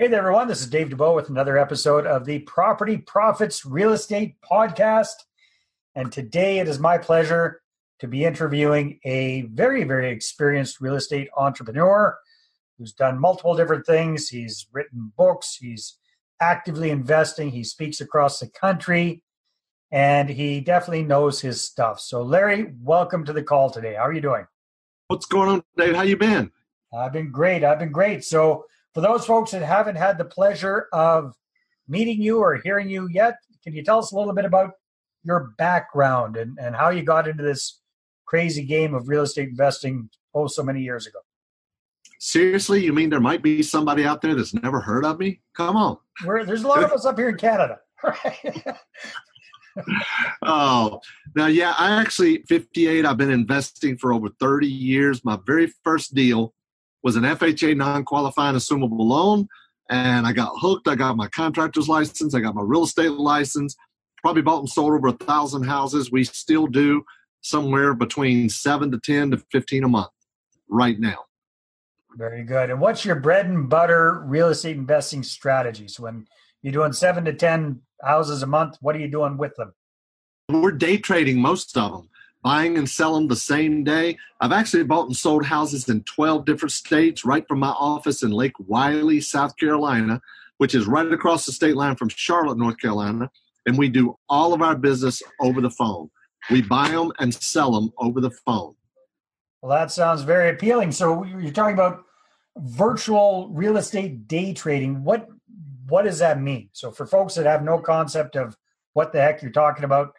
Hey there, everyone. This is Dave DuBois with another episode of the Property Profits Real Estate Podcast. And today it is my pleasure to be interviewing a very, very experienced real estate entrepreneur who's done multiple different things. He's written books. He's actively investing. He speaks across the country. And he definitely knows his stuff. So, Larry, welcome to the call today. How are you doing? What's going on, Dave? How you been? I've been great. So, for those folks that haven't had the pleasure of meeting you or hearing you yet, can you tell us a little bit about your background and how you got into this crazy game of real estate investing so many years ago? Seriously? You mean there might be somebody out there that's never heard of me? Come on. There's a lot of us up here in Canada. Right? I actually, 58, I've been investing for over 30 years. My very first deal was an FHA non-qualifying assumable loan, and I got hooked. I got my contractor's license. I got my real estate license. Probably bought and sold over 1,000 houses. We still do somewhere between 7 to 10 to 15 a month right now. Very good. And what's your bread and butter real estate investing strategies? When you're doing 7 to 10 houses a month, what are you doing with them? We're day trading most of them. Buying and selling the same day. I've actually bought and sold houses in 12 different states, right from my office in Lake Wiley, South Carolina, which is right across the state line from Charlotte, North Carolina. And we do all of our business over the phone. We buy them and sell them over the phone. Well, that sounds very appealing. So you're talking about virtual real estate day trading. What does that mean? So for folks that have no concept of what the heck you're talking about,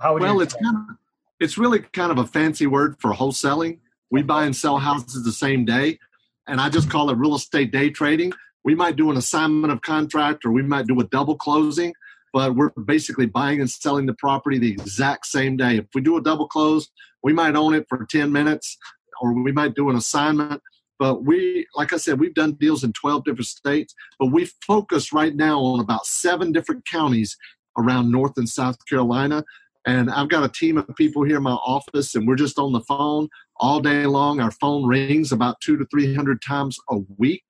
how would you explain? It's really kind of a fancy word for wholesaling. We buy and sell houses the same day, and I just call it real estate day trading. We might do an assignment of contract, or we might do a double closing, but we're basically buying and selling the property the exact same day. If we do a double close, we might own it for 10 minutes, or we might do an assignment. But we, like I said, we've done deals in 12 different states, but we focus right now on about 7 different counties around North and South Carolina. And I've got a team of people here in my office, and we're just on the phone all day long. Our phone rings about 200 to 300 times a week,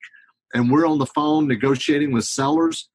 and we're on the phone negotiating with sellers.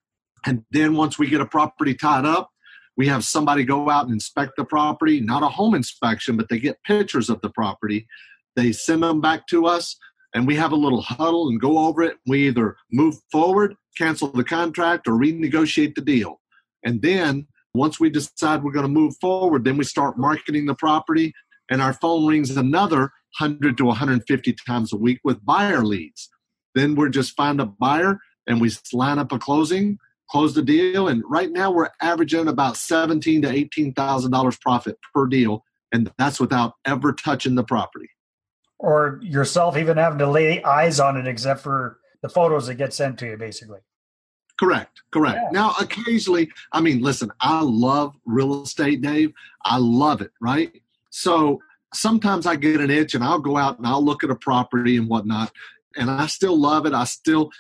And then once we get a property tied up, we have somebody go out and inspect the property, not a home inspection, but they get pictures of the property. They send them back to us, and we have a little huddle and go over it. We either move forward, cancel the contract, or renegotiate the deal. And then once we decide we're going to move forward, then we start marketing the property, and our phone rings another 100 to 150 times a week with buyer leads. Then we're just find a buyer, and we line up a closing, close the deal, and right now we're averaging about $17,000 to $18,000 profit per deal, and that's without ever touching the property. Or yourself even having to lay eyes on it except for the photos that get sent to you, basically. Correct. Yeah. Now, occasionally, listen, I love real estate, Dave. I love it, right? So sometimes I get an itch, and I'll go out and I'll look at a property and whatnot, and I still love it. I still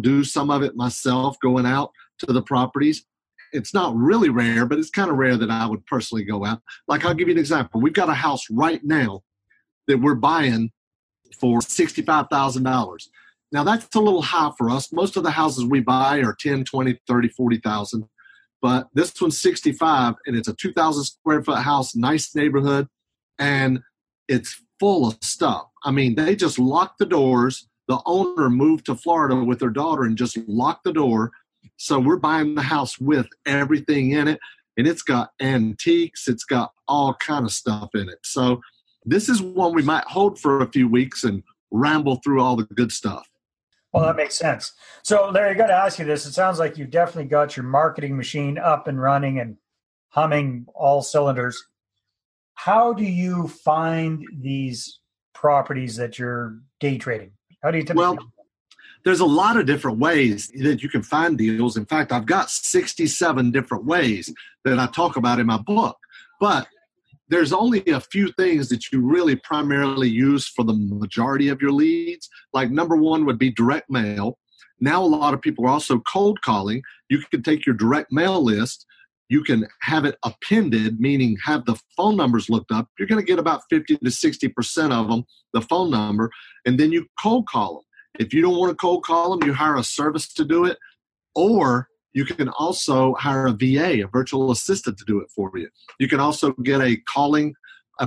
do some of it myself, going out to the properties. It's not really rare, but it's kind of rare that I would personally go out. Like, I'll give you an example. We've got a house right now that we're buying for $65,000. Now, that's a little high for us. Most of the houses we buy are 10, 20, 30, 40,000. But this one's 65, and it's a 2,000 square foot house, nice neighborhood, and it's full of stuff. They just locked the doors. The owner moved to Florida with her daughter and just locked the door. So we're buying the house with everything in it, and it's got antiques. It's got all kind of stuff in it. So this is one we might hold for a few weeks and ramble through all the good stuff. Well, that makes sense. So, Larry, I got to ask you this. It sounds like you've definitely got your marketing machine up and running and humming all cylinders. How do you find these properties that you're day trading? How do you typically? Well, there's a lot of different ways that you can find deals. In fact, I've got 67 different ways that I talk about in my book. But there's only a few things that you really primarily use for the majority of your leads. Like, number one would be direct mail. Now, a lot of people are also cold calling. You can take your direct mail list. You can have it appended, meaning have the phone numbers looked up. You're going to get about 50 to 60% of them, the phone number, and then you cold call them. If you don't want to cold call them, you hire a service to do it, or you can also hire a VA, a virtual assistant, to do it for you. You can also get a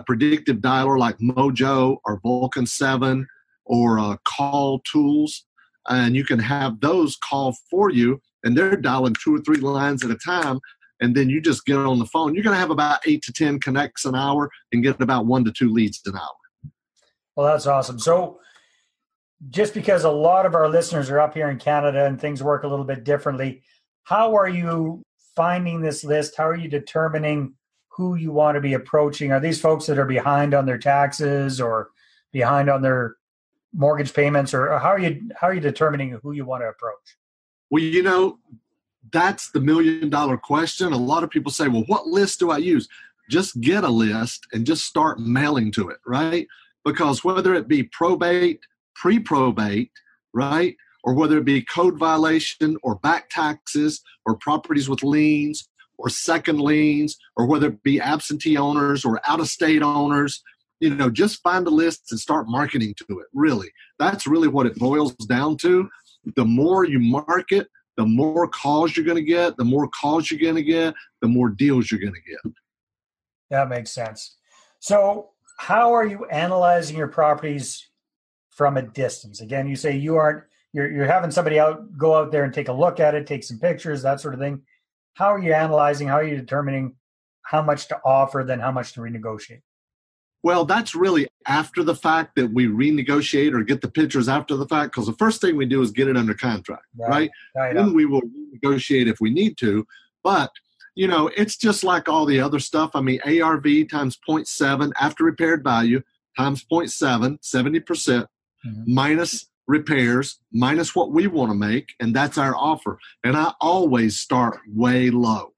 predictive dialer like Mojo or Vulcan 7 or Call Tools, and you can have those call for you, and they're dialing 2 or 3 lines at a time, and then you just get on the phone. You're going to have about 8 to 10 connects an hour and get about 1 to 2 leads an hour. Well, that's awesome. So just because a lot of our listeners are up here in Canada and things work a little bit differently, how are you finding this list? How are you determining who you want to be approaching? Are these folks that are behind on their taxes or behind on their mortgage payments, or how are you determining who you want to approach? Well, you know, that's the million-dollar question. A lot of people say, well, what list do I use? Just get a list and just start mailing to it, right? Because whether it be probate, pre-probate, right, or whether it be code violation or back taxes or properties with liens or second liens, or whether it be absentee owners or out-of-state owners, you know, just find a list and start marketing to it, really. That's really what it boils down to. The more you market, the more calls you're going to get, the more calls you're going to get, the more deals you're going to get. That makes sense. So how are you analyzing your properties from a distance? Again, you say you're having somebody go out there and take a look at it, take some pictures, that sort of thing. How are you analyzing? How are you determining how much to offer, then how much to renegotiate? Well, that's really after the fact that we renegotiate or get the pictures after the fact, because the first thing we do is get it under contract, right? Then we will renegotiate if we need to. But, you know, it's just like all the other stuff. I mean, ARV times 0.7 after repaired value times 0.7, 70%, minus repairs, minus what we want to make, and that's our offer. And I always start way low,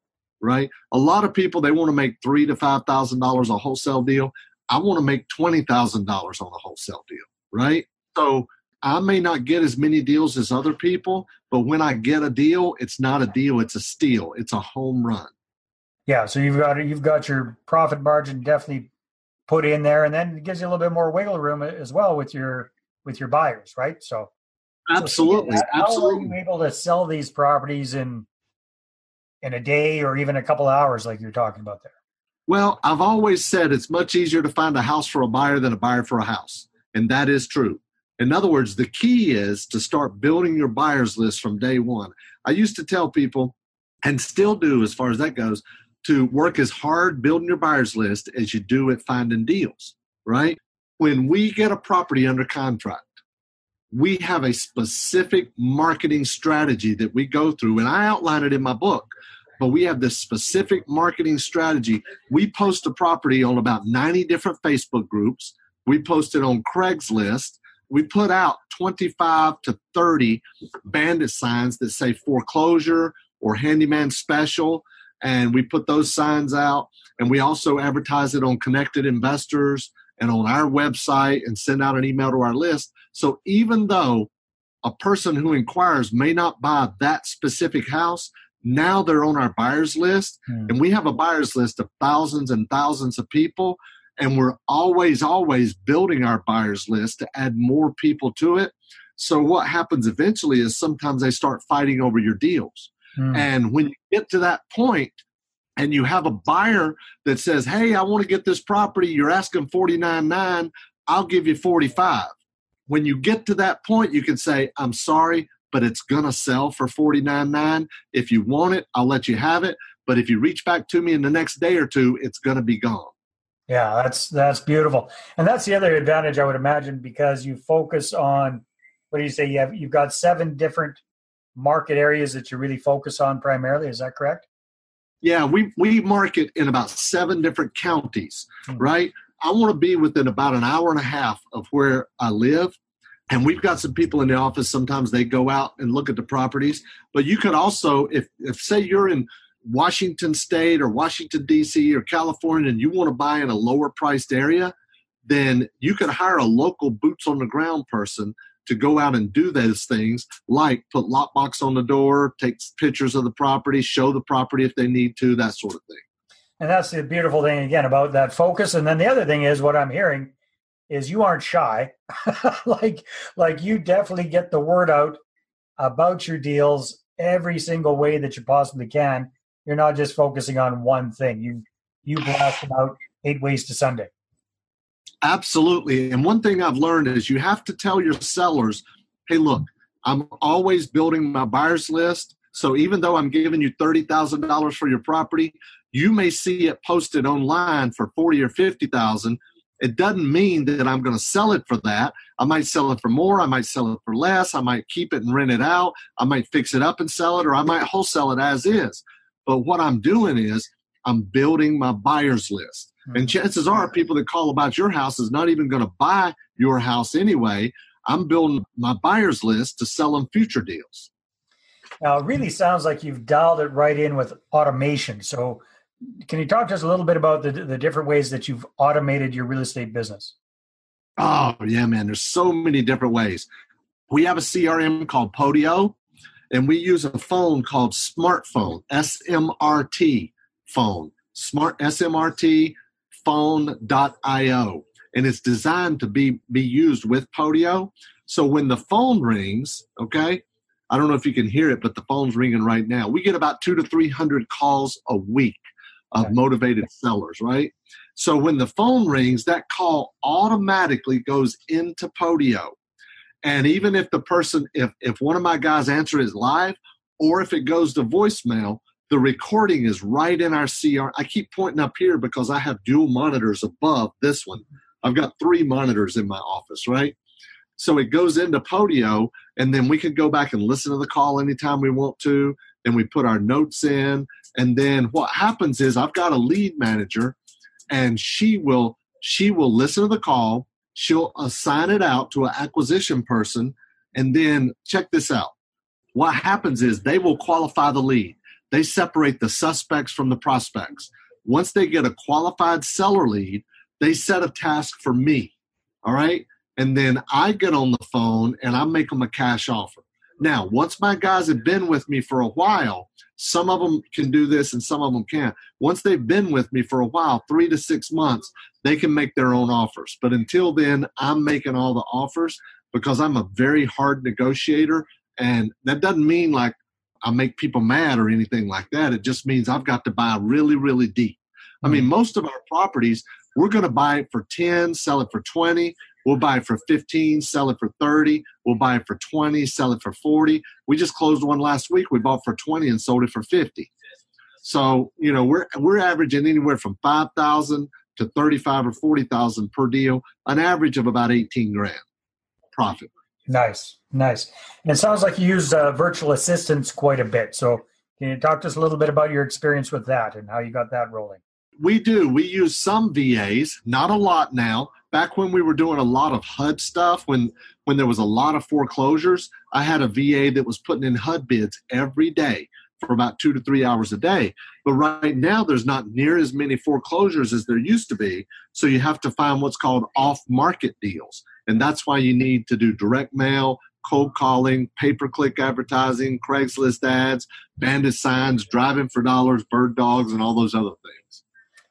right? A lot of people, they want to make $3,000 to $5,000 a wholesale deal. I want to make $20,000 on a wholesale deal, right? So I may not get as many deals as other people, but when I get a deal, it's not a deal, it's a steal. It's a home run. Yeah, so you've got your profit margin definitely put in there, and then it gives you a little bit more wiggle room as well with your buyers, right? So absolutely. So how are you able to sell these properties in a day or even a couple of hours like you're talking about there? Well, I've always said it's much easier to find a house for a buyer than a buyer for a house, and that is true. In other words, the key is to start building your buyers list from day one. I used to tell people, and still do as far as that goes, to work as hard building your buyers list as you do at finding deals, right? When we get a property under contract, we have a specific marketing strategy that we go through, and I outline it in my book. But we have this specific marketing strategy. We post a property on about 90 different Facebook groups. We post it on Craigslist. We put out 25 to 30 bandit signs that say foreclosure or handyman special. And we put those signs out. And we also advertise it on Connected Investors and on our website and send out an email to our list. So even though a person who inquires may not buy that specific house, now they're on our buyers list, and we have a buyers list of thousands and thousands of people, and we're always, always building our buyers list to add more people to it. So what happens eventually is sometimes they start fighting over your deals. And when you get to that point and you have a buyer that says, hey, I want to get this property, you're asking $49,900, I'll give you $45,000. When you get to that point, you can say, I'm sorry, but it's going to sell for $49,900. If you want it, I'll let you have it. But if you reach back to me in the next day or two, it's going to be gone. Yeah, that's beautiful. And that's the other advantage, I would imagine, because you focus on, what do you say, you've got 7 different market areas that you really focus on primarily. Is that correct? Yeah, we market in about 7 different counties, right? I want to be within about an hour and a half of where I live. And we've got some people in the office, sometimes they go out and look at the properties. But you could also, if say you're in Washington State or Washington, D.C. or California, and you want to buy in a lower priced area, then you could hire a local boots on the ground person to go out and do those things, like put lockbox on the door, take pictures of the property, show the property if they need to, that sort of thing. And that's the beautiful thing, again, about that focus. And then the other thing is what I'm hearing is you aren't shy. like you definitely get the word out about your deals every single way that you possibly can. You're not just focusing on one thing. You blast about 8 ways to Sunday. Absolutely. And one thing I've learned is you have to tell your sellers, hey, look, I'm always building my buyers list. So even though I'm giving you $30,000 for your property, you may see it posted online for $40,000 or $50,000. It doesn't mean that I'm going to sell it for that. I might sell it for more. I might sell it for less. I might keep it and rent it out. I might fix it up and sell it, or I might wholesale it as is. But what I'm doing is I'm building my buyers list. And chances are people that call about your house is not even going to buy your house anyway. I'm building my buyers list to sell them future deals. Now, it really sounds like you've dialed it right in with automation. So can you talk to us a little bit about the different ways that you've automated your real estate business? Oh, yeah, man. There's so many different ways. We have a CRM called Podio, and we use a phone called SMRT Phone, SMRT Phone, SMRT Phone.io. And it's designed to be used with Podio. So when the phone rings, okay, I don't know if you can hear it, but the phone's ringing right now. We get about 200 to 300 calls a week of motivated sellers, right? So when the phone rings, that call automatically goes into Podio. And even if the person, if one of my guys answers is live, or if it goes to voicemail, the recording is right in our CRM. I keep pointing up here because I have dual monitors above this one. I've got 3 monitors in my office, right? So it goes into Podio, and then we can go back and listen to the call anytime we want to, and we put our notes in. And then what happens is I've got a lead manager, and she will listen to the call. She'll assign it out to an acquisition person, and then check this out. What happens is they will qualify the lead. They separate the suspects from the prospects. Once they get a qualified seller lead, they set a task for me, all right? And then I get on the phone and I make them a cash offer. Now, once my guys have been with me for a while, some of them can do this and some of them can't. Once they've been with me for a while, 3 to 6 months, they can make their own offers. But until then, I'm making all the offers because I'm a very hard negotiator. And that doesn't mean like I make people mad or anything like that. It just means I've got to buy really, really deep. I mean, most of our properties, we're going to buy it for 10, sell it for 20. We'll buy it for 15, sell it for 30. We'll buy it for 20, sell it for 40. We just closed one last week. We bought for 20 and sold it for 50. So, you know, we're averaging anywhere from 5,000 to 35 or 40,000 per deal, an average of about 18 grand profit. Nice, nice. And it sounds like you use virtual assistants quite a bit. So can you talk to us a little bit about your experience with that and how you got that rolling? We do. We use some VAs, not a lot now. Back when we were doing a lot of HUD stuff, when there was a lot of foreclosures, I had a VA that was putting in HUD bids every day for about 2 to 3 hours a day. But right now, there's not near as many foreclosures as there used to be, so you have to find what's called off-market deals. And that's why you need to do direct mail, cold calling, pay-per-click advertising, Craigslist ads, bandit signs, driving for dollars, bird dogs, and all those other things.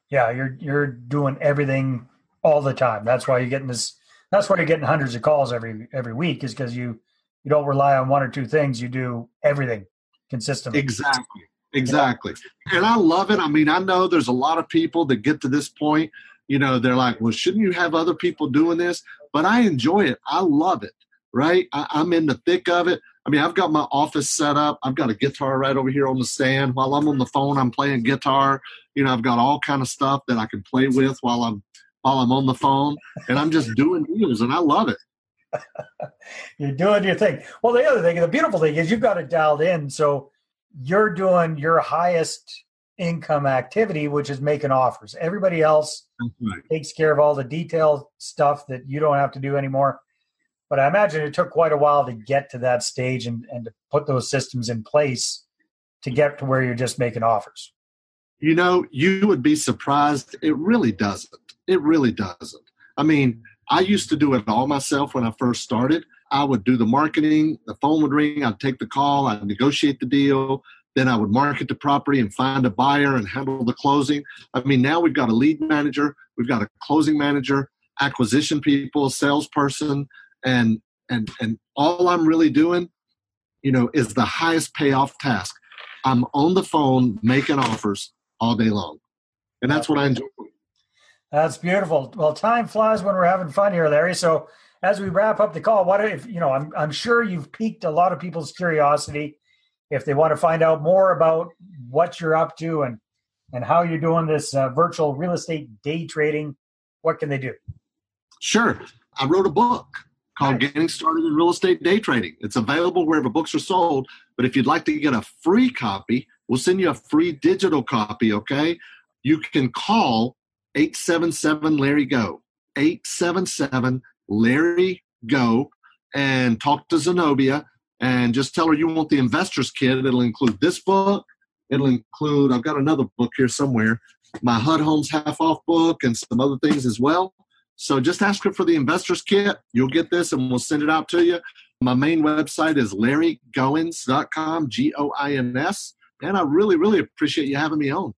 Yeah, you're doing everything all the time. That's why you're getting this. That's why you're getting hundreds of calls every week, is because you don't rely on one or two things. You do everything consistently. Exactly. And I love it. I mean, I know there's a lot of people that get to this point. You know, they're like, well, shouldn't you have other people doing this? But I enjoy it. I love it. Right? I'm in the thick of it. I mean, I've got my office set up. I've got a guitar right over here on the stand. While I'm on the phone, I'm playing guitar. You know, I've got all kind of stuff that I can play with while I'm on the phone, and I'm just doing deals, and I love it. You're doing your thing. Well, the other thing, the beautiful thing is you've got it dialed in. So you're doing your highest income activity, which is making offers. Everybody else takes care of all the detailed stuff that you don't have to do anymore. But I imagine it took quite a while to get to that stage and to put those systems in place to get to where you're just making offers. You know, you would be surprised. It really doesn't. It really doesn't. I mean, I used to do it all myself when I first started. I would do the marketing, the phone would ring, I'd take the call, I'd negotiate the deal, then I would market the property and find a buyer and handle the closing. I mean, now we've got a lead manager, we've got a closing manager. acquisition people, salesperson, and all I'm really doing, you know, is the highest payoff task. I'm on the phone making offers all day long. And that's what I enjoy. That's beautiful. Well, time flies when we're having fun here, Larry. So as we wrap up the call, what if, you know, I'm sure you've piqued a lot of people's curiosity if they want to find out more about what you're up to and how you're doing this virtual real estate day trading. What can they do? Sure. I wrote a book called Getting Started in Real Estate Day Trading. It's available wherever books are sold, but if you'd like to get a free copy, we'll send you a free digital copy, okay? You can call 877-LARRY-GO, 877-LARRY-GO, and talk to Zenobia and just tell her you want the investor's kit. It'll include this book. It'll include, I've got another book here somewhere, my HUD Homes Half Off book and some other things as well. So just ask her for the investor's kit. You'll get this and we'll send it out to you. My main website is larrygoins.com, G-O-I-N-S. And I really, really appreciate you having me on.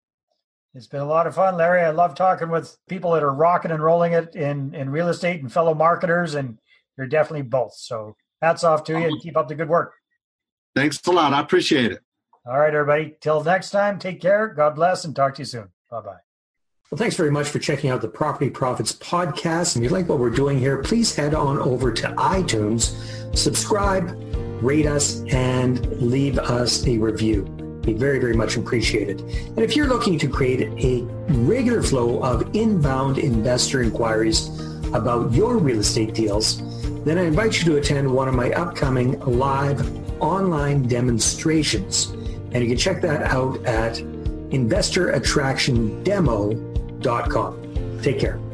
It's been a lot of fun, Larry. I love talking with people that are rocking and rolling it in real estate and fellow marketers, and you're definitely both. So hats off to you and keep up the good work. Thanks a lot. I appreciate it. All right, everybody. Till next time, take care. God bless and talk to you soon. Bye-bye. Well, thanks very much for checking out the Property Profits podcast. If you like what we're doing here, please head on over to iTunes, subscribe, rate us, and leave us a review. Be very, very much appreciated. And if you're looking to create a regular flow of inbound investor inquiries about your real estate deals, then I invite you to attend one of my upcoming live online demonstrations. And you can check that out at investorattractiondemo.com. Take care.